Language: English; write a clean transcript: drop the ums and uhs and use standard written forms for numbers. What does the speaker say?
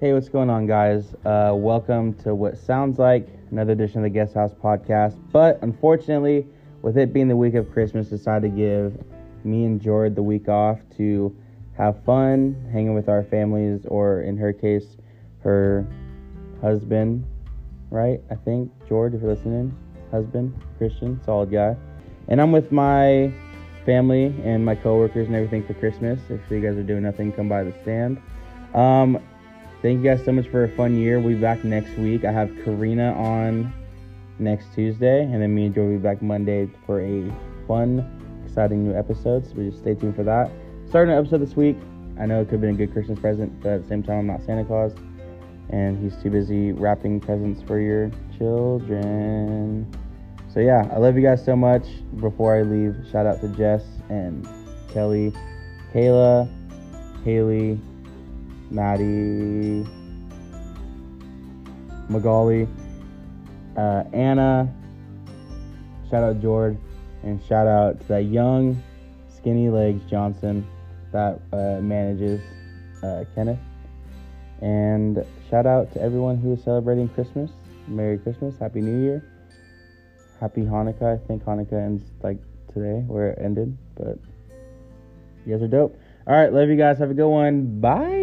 Hey, what's going on, guys? Welcome to what sounds like another edition of the Guest House podcast. But unfortunately, with it being the week of Christmas, decided to give me and Jord the week off to have fun, hanging with our families, or in her case, her husband, right? I think, Jord, if you're listening, husband, Christian, solid guy. And I'm with my family and my coworkers and everything for Christmas. If you guys are doing nothing, come by the stand. Thank you guys so much for a fun year. We'll be back next week. I have Karina on next Tuesday, and then me and Joy will be back Monday for a fun, exciting new episode, so just stay tuned for that. Starting an episode this week. I know it could have been a good Christmas present, but at the same time, I'm not Santa Claus, and he's too busy wrapping presents for your children. So yeah, I love you guys so much. Before I leave, shout out to Jess and Kelly, Kayla, Haley, Maddie, Magali, Anna, shout out Jord, and shout out to that young skinny legs Johnson that manages Kenneth, and shout out to everyone who is celebrating Christmas. Merry Christmas, Happy New Year, Happy Hanukkah. I think Hanukkah ends like today where it ended, but you guys are dope. Alright, love you guys, have a good one, bye.